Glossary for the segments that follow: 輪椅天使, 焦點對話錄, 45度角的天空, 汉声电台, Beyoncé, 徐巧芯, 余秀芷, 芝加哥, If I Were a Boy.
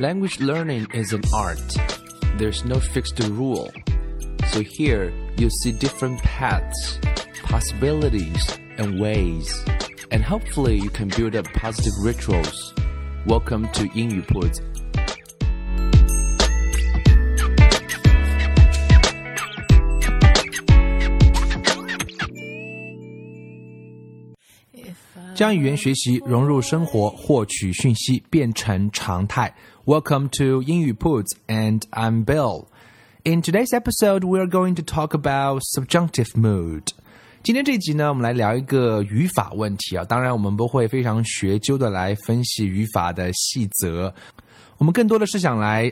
Language learning is an art. There's no fixed rule. So here you see different paths, possibilities, and ways. And hopefully you can build up positive rituals. Welcome to 英语 Pod.将语言学习融入生活，获取讯息变成常态。Welcome to 英语 Puts, and I'm Bill. In today's episode, we are going to talk about subjunctive mood. 今天这集呢，我们来聊一个语法问题啊。当然，我们不会非常学究的来分析语法的细则。我们更多的是想来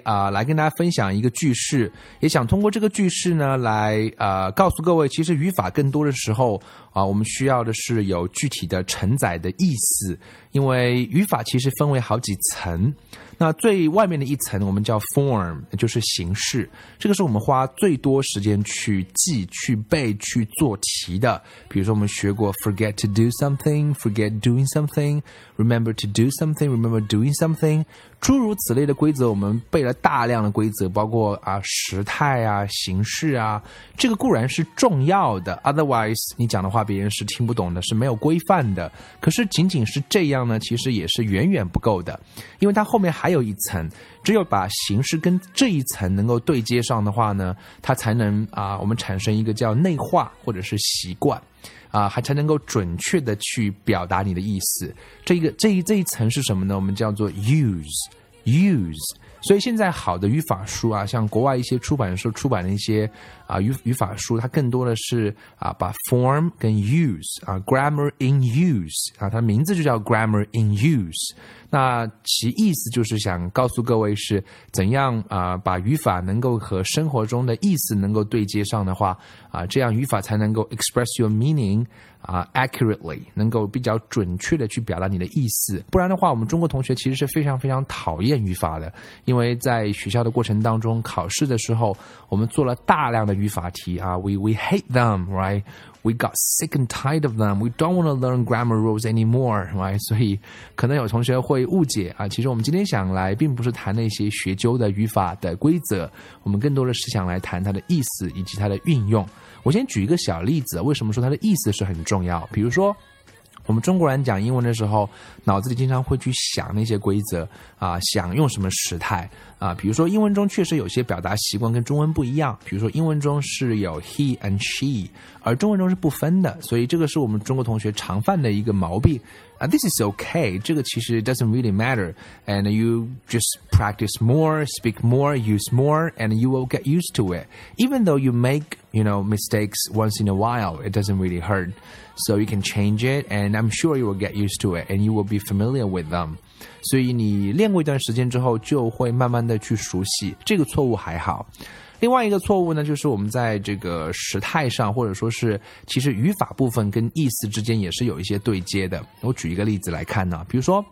跟大家分享一个句式，也想通过这个句式呢来告诉各位，其实语法更多的时候我们需要的是有具体的承载的意思，因为语法其实分为好几层，那最外面的一层我们叫 form， 就是形式，这个是我们花最多时间去记、去背、去做题的。比如说我们学过 forget to do something, forget doing something, remember to do something, remember doing something， 诸如此类的规则，我们背了大量的规则，包括时态啊、形式啊，这个固然是重要的 ，otherwise 你讲的话别人是听不懂的，是没有规范的。可是仅仅是这样呢，其实也是远远不够的，因为它后面还有一层，只有把形式跟这一层能够对接上的话呢，它才能我们产生一个叫内化或者是习惯。还才能够准确的去表达你的意思。这一层是什么呢？我们叫做 use。所以现在好的语法书啊，像国外一些出版社出版的一些语法书，它更多的是把 form 跟 use grammar in use 它名字就叫 grammar in use。那其意思就是想告诉各位是怎样把语法能够和生活中的意思能够对接上的话这样语法才能够 express your meaning accurately， 能够比较准确的去表达你的意思。不然的话，我们中国同学其实是非常非常讨厌语法的，因为在学校的过程当中，考试的时候我们做了大量的语法题we hate them, right?We got sick and tired of them. We don't want to learn grammar rules anymore, right? 所以可能有同学会误解其实我们今天想来并不是谈那些学究的语法的规则，我们更多的是想来谈它的意思以及它的运用。我先举一个小例子，为什么说它的意思是很重要？比如说我们中国人讲英文的时候，脑子里经常会去想那些规则想用什么时态比如说英文中确实有些表达习惯跟中文不一样，比如说英文中是有 he and she， 而中文中是不分的，所以这个是我们中国同学常犯的一个毛病This is okay. 这个其实 doesn't really matter, and you just practice more, speak more, use more, and you will get used to it. Even though you make mistakes once in a while, it doesn't really hurt. So you can change it, and I'm sure you will get used to it, and you will be familiar with them.所以你练过一段时间之后，就会慢慢的去熟悉。这个错误还好。另外一个错误呢，就是我们在这个时态上，或者说是其实语法部分跟意思之间也是有一些对接的。我举一个例子来看呢，比如说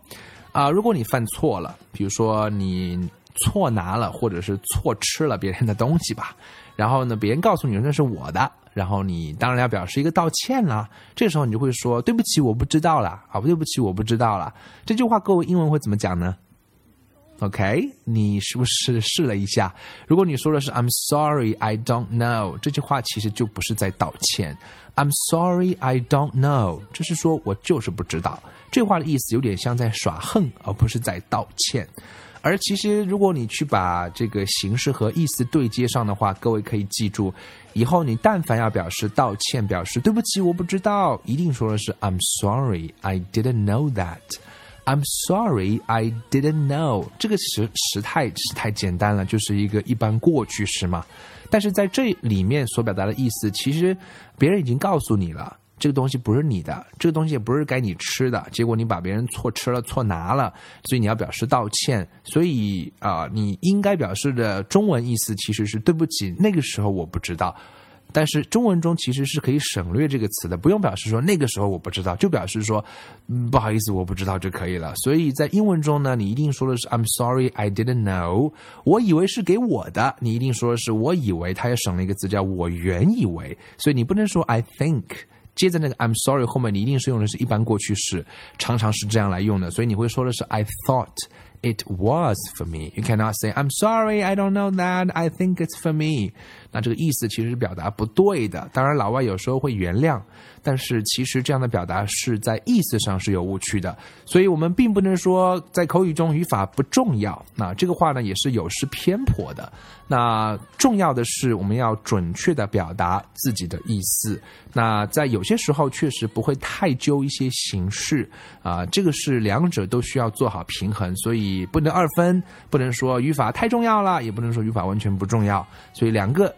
如果你犯错了，比如说你错拿了或者是错吃了别人的东西吧，然后呢别人告诉你那是我的，然后你当然要表示一个道歉啦。这时候你就会说对不起我不知道啦对不起我不知道啦。这句话各位英文会怎么讲呢？ OK， 你是不是试了一下？如果你说的是 I'm sorry I don't know， 这句话其实就不是在道歉， I'm sorry I don't know， 这是说我就是不知道。这句话的意思有点像在耍横，而不是在道歉。而其实如果你去把这个形式和意思对接上的话，各位可以记住，以后你但凡要表示道歉，表示对不起我不知道，一定说的是 I'm sorry I didn't know that， I'm sorry I didn't know。 这个时态简单了，就是一个一般过去式嘛，但是在这里面所表达的意思，其实别人已经告诉你了，这个东西不是你的，这个东西也不是该你吃的，结果你把别人错吃了错拿了，所以你要表示道歉。所以你应该表示的中文意思其实是对不起那个时候我不知道，但是中文中其实是可以省略这个词的，不用表示说那个时候我不知道，就表示说不好意思我不知道就可以了。所以在英文中呢，你一定说的是 I'm sorry I didn't know， 我以为是给我的，你一定说的是我以为，它也省了一个字叫我原以为。所以你不能说 I think，接着那个 I'm sorry 后面你一定是用的是一般过去式，常常是这样来用的。所以你会说的是 I thought it was for me. You cannot say, I'm sorry, I don't know that, I think it's for me. 那这个意思其实是表达不对的。当然老外有时候会原谅，但是其实这样的表达是在意思上是有误区的。所以我们并不能说在口语中语法不重要。那这个话呢也是有失偏颇的。那重要的是我们要准确的表达自己的意思。那在有些时候确实不会太纠一些形式啊，这个是两者都需要做好平衡，所以不能二分，不能说语法太重要了，也不能说语法完全不重要，所以两个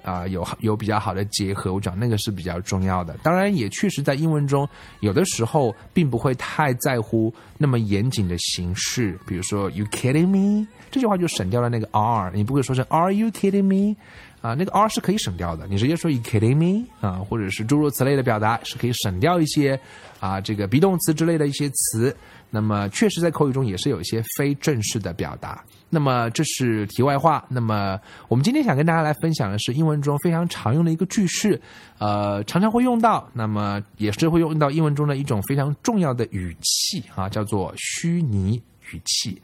有比较好的结合，我讲那个是比较重要的。当然也确实在英文中有的时候并不会太在乎那么严谨的形式，比如说 You kidding me 这句话就省掉了那个 R， 你不会说成 Are you kidding me那个 R 是可以省掉的，你直接说 You kidding me 或者是诸如此类的表达是可以省掉一些这个 be 动词之类的一些词。那么确实在口语中也是有一些非正式的表达。那么这是题外话。那么我们今天想跟大家来分享的是英文中非常常用的一个句式，常常会用到，那么也是会用到英文中的一种非常重要的语气叫做虚拟语气。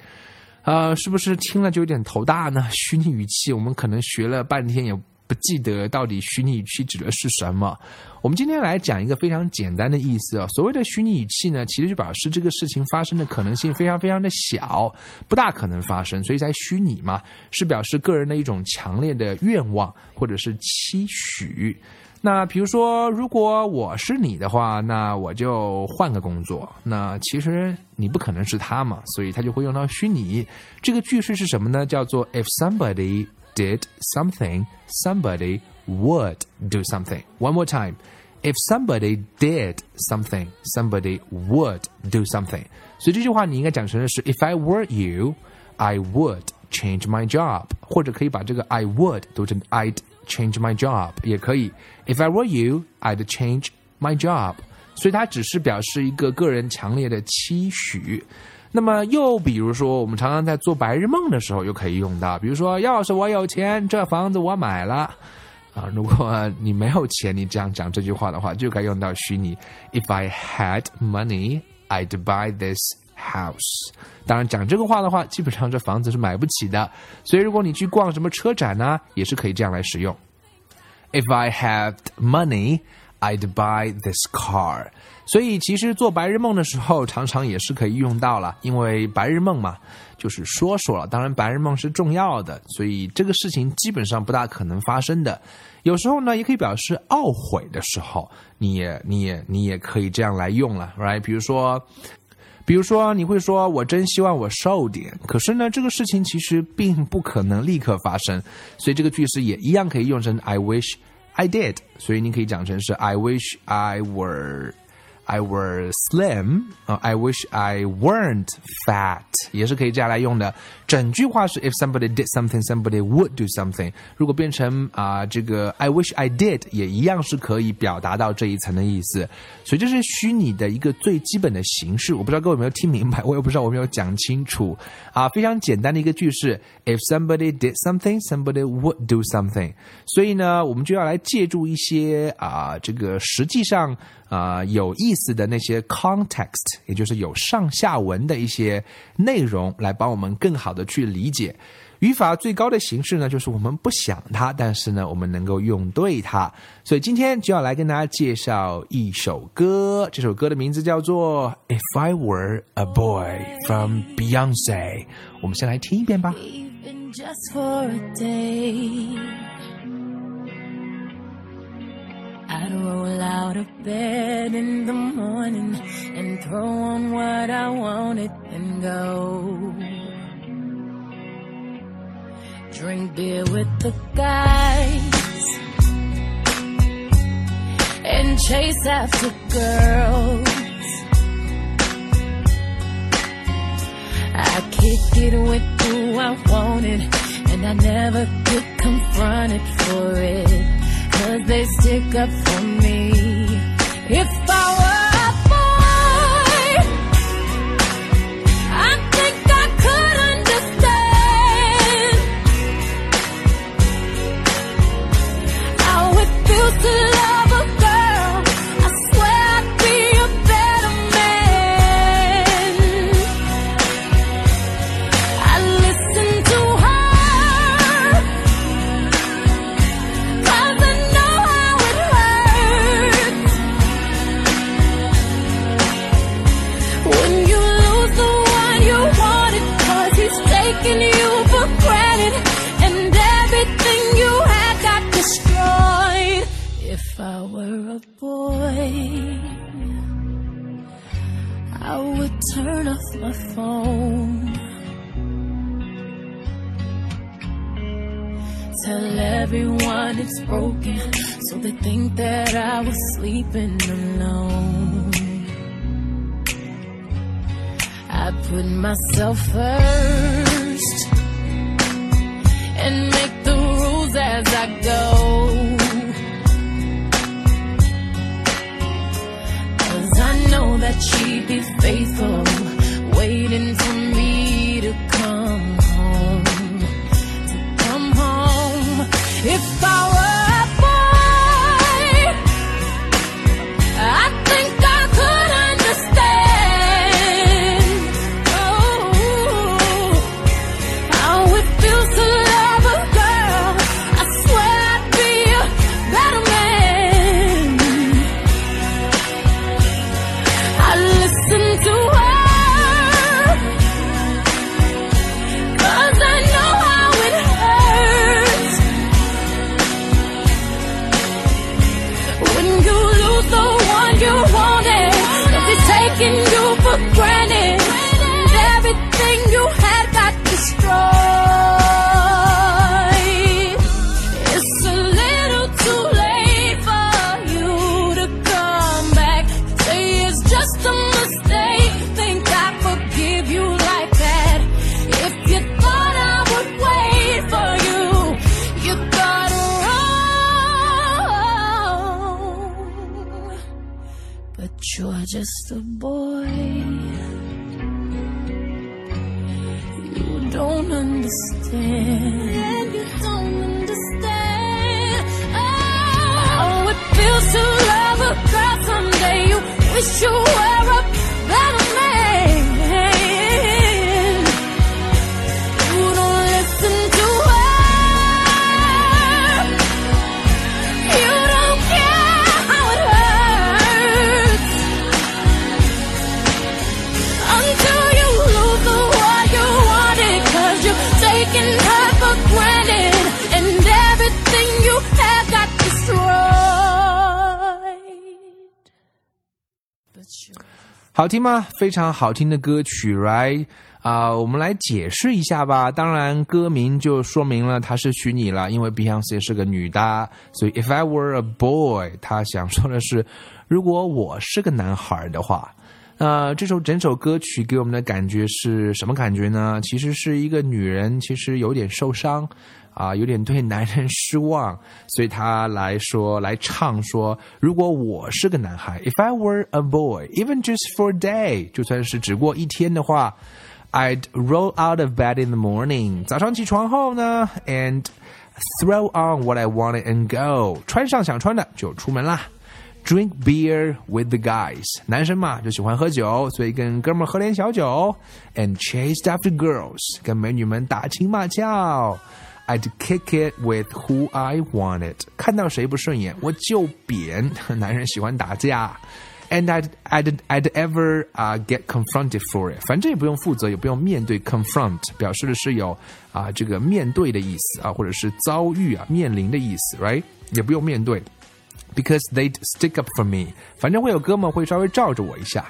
是不是听了就有点头大呢？虚拟语气我们可能学了半天也不记得到底虚拟语气指的是什么。我们今天来讲一个非常简单的意思。所谓的虚拟语气呢，其实就表示这个事情发生的可能性非常非常的小，不大可能发生，所以才虚拟嘛，是表示个人的一种强烈的愿望或者是期许。那比如说如果我是你的话，那我就换个工作，那其实你不可能是他嘛，所以他就会用到虚拟。这个句式是什么呢？叫做 If somebody did something, somebody would do something. One more time. If somebody did something, somebody would do something. 所以这句话你应该讲成的是 If I were you, I would change my job. 或者可以把这个 I would 读成 I'd change my job 也可以。 If I were you, I'd change my job. 所以它只是表示一个个人强烈的期许。那么又比如说我们常常在做白日梦的时候又可以用到，比如说要是我有钱，这房子我买了如果你没有钱你这样讲这句话的话，就可以用到虚拟 If I had money, I'd buy this house。 当然讲这个话的话基本上这房子是买不起的，所以如果你去逛什么车展呢，也是可以这样来使用。 If I had money, I'd buy this car。 所以其实做白日梦的时候常常也是可以用到了，因为白日梦嘛就是说了，当然白日梦是重要的，所以这个事情基本上不大可能发生的。有时候呢也可以表示懊悔的时候，你也可以这样来用了 right？ 比如说你会说我真希望我瘦点，可是呢这个事情其实并不可能立刻发生，所以这个句式也一样可以用成 I wish I did。 所以你可以讲成是 I wish I were slim, I wish I weren't fat， 也是可以这样来用的。整句话是 If somebody did something, somebody would do something。 如果变成这个 I wish I did 也一样是可以表达到这一层的意思。所以这是虚拟的一个最基本的形式。我不知道各位有没有听明白，我也不知道我有没有讲清楚非常简单的一个句式 If somebody did something, somebody would do something。 所以呢我们就要来借助一些这个实际上有意思的那些 context， 也就是有上下文的一些内容，来帮我们更好的去理解。语法最高的形式呢，就是我们不想它，但是呢我们能够用对它。所以今天就要来跟大家介绍一首歌，这首歌的名字叫做 If I Were a Boy from Beyoncé。 我们先来听一遍吧。 Even just for a day I'd roll out of bed in the morning and throw on what I wanted and go. Drink beer with the guys and chase after girls. I kick it with who I wanted and I never get confronted for it. 'Cause they stick up for me. If I were a boy, I think I could understand how it feels to love a girl. I swear I'd be a better man. I I were a boy, I would turn off my phone, tell everyone it's broken, so they think that I was sleeping alone. I put myself first and make the rules as I go, 'cause I know that she'd be faithful, waiting for me to come home. If I were a boy, I think I could understand, oh, how it feels to love a girl. I swear I'd be a better man. I listen to her, 'cause I know how it hurts when you lose the one you wanted, if it's taking you for granted, and everything you had got destroyed. It's a little too late for you to come back, say it's just a mistake, think I forgive you like that. If you thought I would wait for you, you got it wrong. But you're just a boy, you don't understand, you don't understand, oh, it feels to love a girl someday, you wish you were a better man. You don't listen to her, you don't care how it hurts until you lose the one you wanted, 'cause you're taking her for granted, and everything you have got destroyed. But you 好听吗？非常好听的歌曲 ，right？ 我们来解释一下吧。当然，歌名就说明了它是虚拟了，因为 Beyoncé 是个女的，所以 If I were a boy， 她想说的是，如果我是个男孩的话。这首整首歌曲给我们的感觉是什么感觉呢？其实是一个女人，其实有点受伤，有点对男人失望，所以她来唱说，如果我是个男孩 ，If I were a boy, even just for a day， 就算是只过一天的话 ，I'd roll out of bed in the morning， 早上起床后呢 ，and throw on what I wanted and go， 穿上想穿的就出门啦。Drink beer with the guys， 男生嘛就喜欢喝酒，所以跟哥们喝点小酒。And chased after girls， 跟美女们打情骂俏。I'd kick it with who I wanted， 看到谁不顺眼我就扁。男人喜欢打架。And I'd ever get confronted for it， 反正也不用负责，也不用面对 confront， 表示的是有这个面对的意思或者是遭遇面临的意思 ，right？ 也不用面对。Because they'd stick up for me， 反正会有哥们会稍微罩着我一下。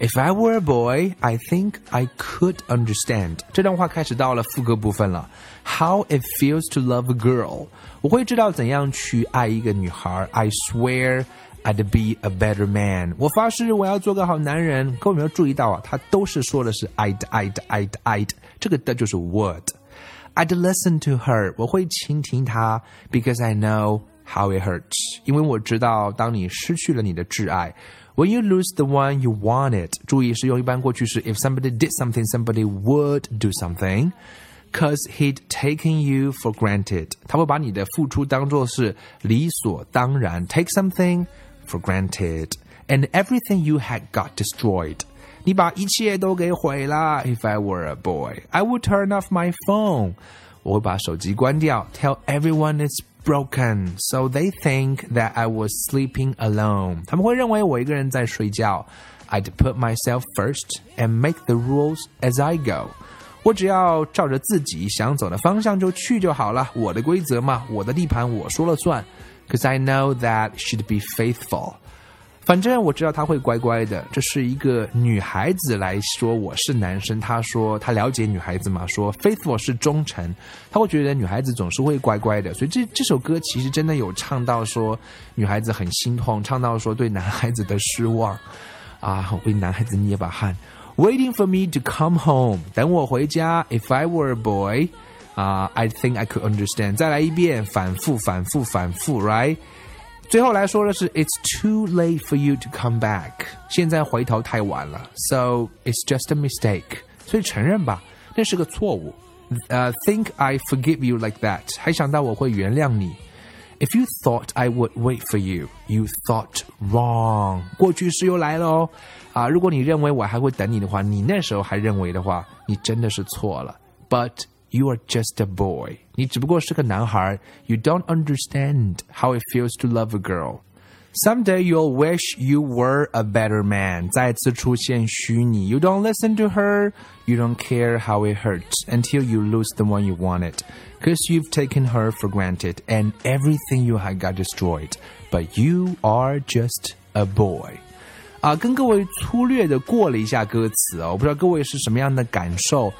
If I were a boy, I think I could understand。 这段话开始到了副歌部分了。How it feels to love a girl， 我会知道怎样去爱一个女孩。I swear I'd be a better man， 我发誓我要做个好男人。各位有没有注意到他都是说的是 I'd， 这个的就是 would。 I'd listen to her， 我会倾听她。 Because I know how it hurts， 因为我知道当你失去了你的挚爱。 When you lose the one you wanted， 注意是用一般过去式， If somebody did something, somebody would do something， 'Cause he'd taken you for granted， 他会把你的付出当作是理所当然。 Take something for granted and everything you had got destroyed， 你把一切都给毁了。 If I were a boy, I would turn off my phone， 我会把手机关掉。 Tell everyone it's broken, so they think that I was sleeping alone， 他们会认为我一个人在睡觉。 I'd put myself first and make the rules as I go， 我只要照着自己想走的方向就去就好了，我的规则嘛，我的地盘我说了算。Cause I know that she'd be faithful. 反正我知道她会乖乖的。这是一个女孩子来说，我是男生。她说她了解女孩子嘛，说 faithful 是忠诚，她会觉得女孩子总是会乖乖的。所以这首歌其实真的有唱到说女孩子很心痛，唱到说对男孩子的失望啊，为男孩子捏把汗。Waiting for me to come home， 等我回家。If I were a boy， I think I could understand。 再来一遍，反复反复反复 ，right？ 最后来说的是 It's too late for you to come back， 现在回头太晚了。 So it's just a mistake， 所以承认吧，那是个错误。Think I forgive you like that， 还想到我会原谅你。If you thought I would wait for you, you thought wrong. 过去式又来了哦，如果你认为我还会等你的话，你那时候还认为的话，你真的是错了。But you are just a boy. 你只不过是个男孩。You don't understand how it feels to love a girl. Someday you'll wish you were a better man. 再次出现虚拟。You don't listen to her. You don't care how it hurts until you lose the one you wanted.Because you've taken her for granted and everything you had got destroyed. But you are just a boy. 跟各位粗略的过了一下歌词我不知道各位是什么样的感受。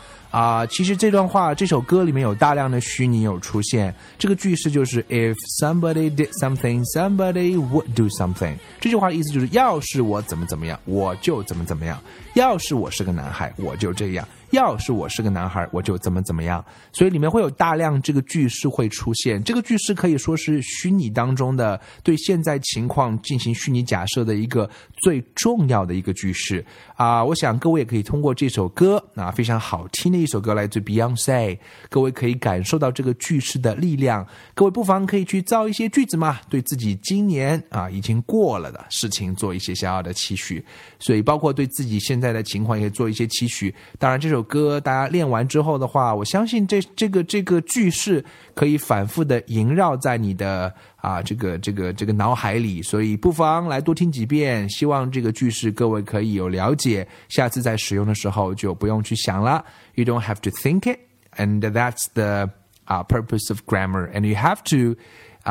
其实这段话这首歌里面有大量的虚拟有出现。这个句式就是 If somebody did something, somebody would do something. 这句话的意思就是要是我怎么怎么样我就怎么怎么样。要是我是个男孩我就这样。要是我是个男孩我就怎么怎么样。所以里面会有大量这个句式会出现。这个句式可以说是虚拟当中的对现在情况进行虚拟假设的一个最重要的一个句式。我想各位也可以通过这首歌非常好听的一首歌来自 Beyoncé， 各位可以感受到这个句式的力量。各位不妨可以去造一些句子嘛，对自己今年已经过了的事情做一些小小的期许。所以包括对自己现在的情况也可以做一些期许。当然这首歌大家练完之后的话，我相信这个句式可以反复的萦绕在你的这个脑海里，所以不妨来多听几遍，希望这个句式各位可以有了解，下次在使用的时候就不用去想了。 You don't have to think it, and that's the purpose of grammar, and you have to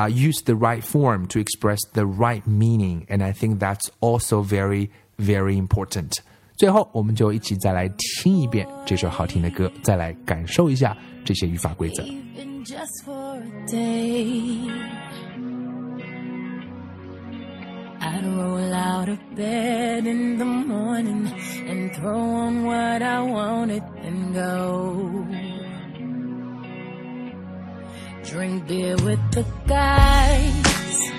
use the right form to express the right meaning, and I think that's also very, very important。最后我们就一起再来听一遍这首好听的歌，再来感受一下这些语法规则。 Just for a day I'd roll out of bed in the morning And throw on what I wanted and go Drink beer with the guys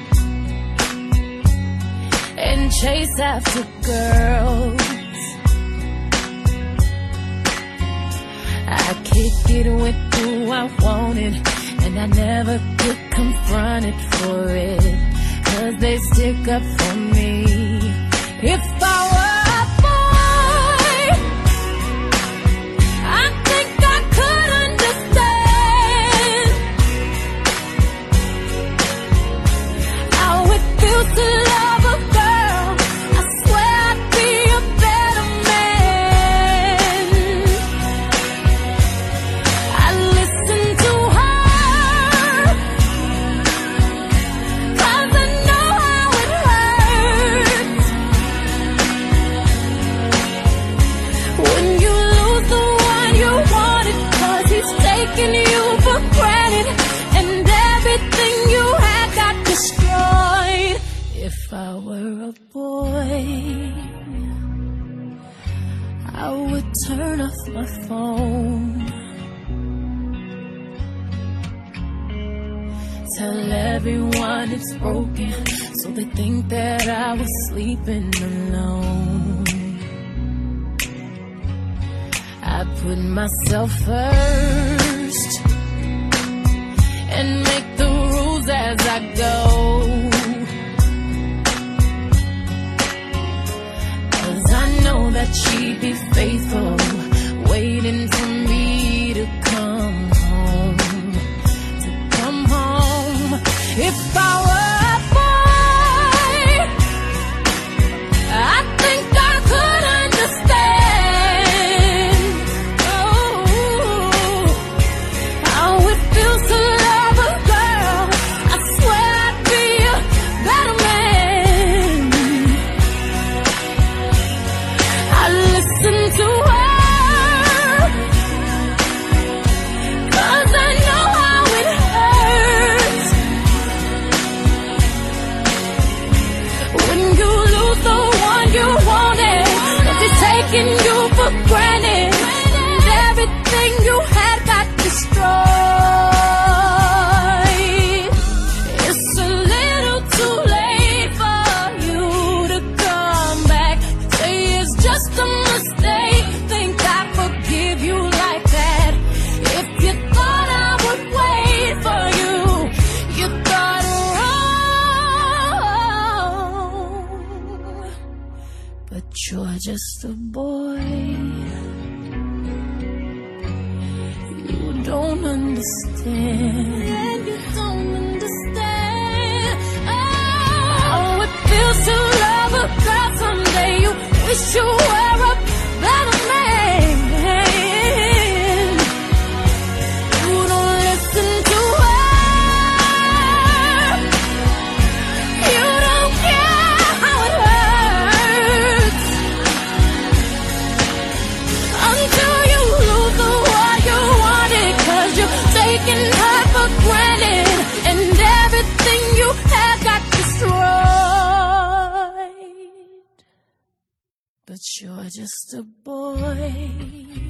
And chase after girls I kick it with who I wanted And I never could confront it for it Cause they stick up for me If I were a boy I think I could understand How it feels to love a girl I swear I'd be a better man. If I were a boy, I would turn off my phone. Tell everyone it's broken, so they think that I was sleeping alone. I put myself first and make the rules as I go.I know that she'd be faithful, waiting for me to come home, If I were taking you for granted, and everything you had got destroyed. It's a little too late for you to come back. Say it's just a mistake. Think I forgive you like that? If you thought I would wait for you, you got it wrong. But you're just a boy.Don't understand. You don't understand. Oh, it feels to love a girl someday. You wish you were a better man. You don't listen to her. You don't care how it hurts until you lose the war you wanted.Taking her for granted, and everything you had got destroyed. But you're just a boy.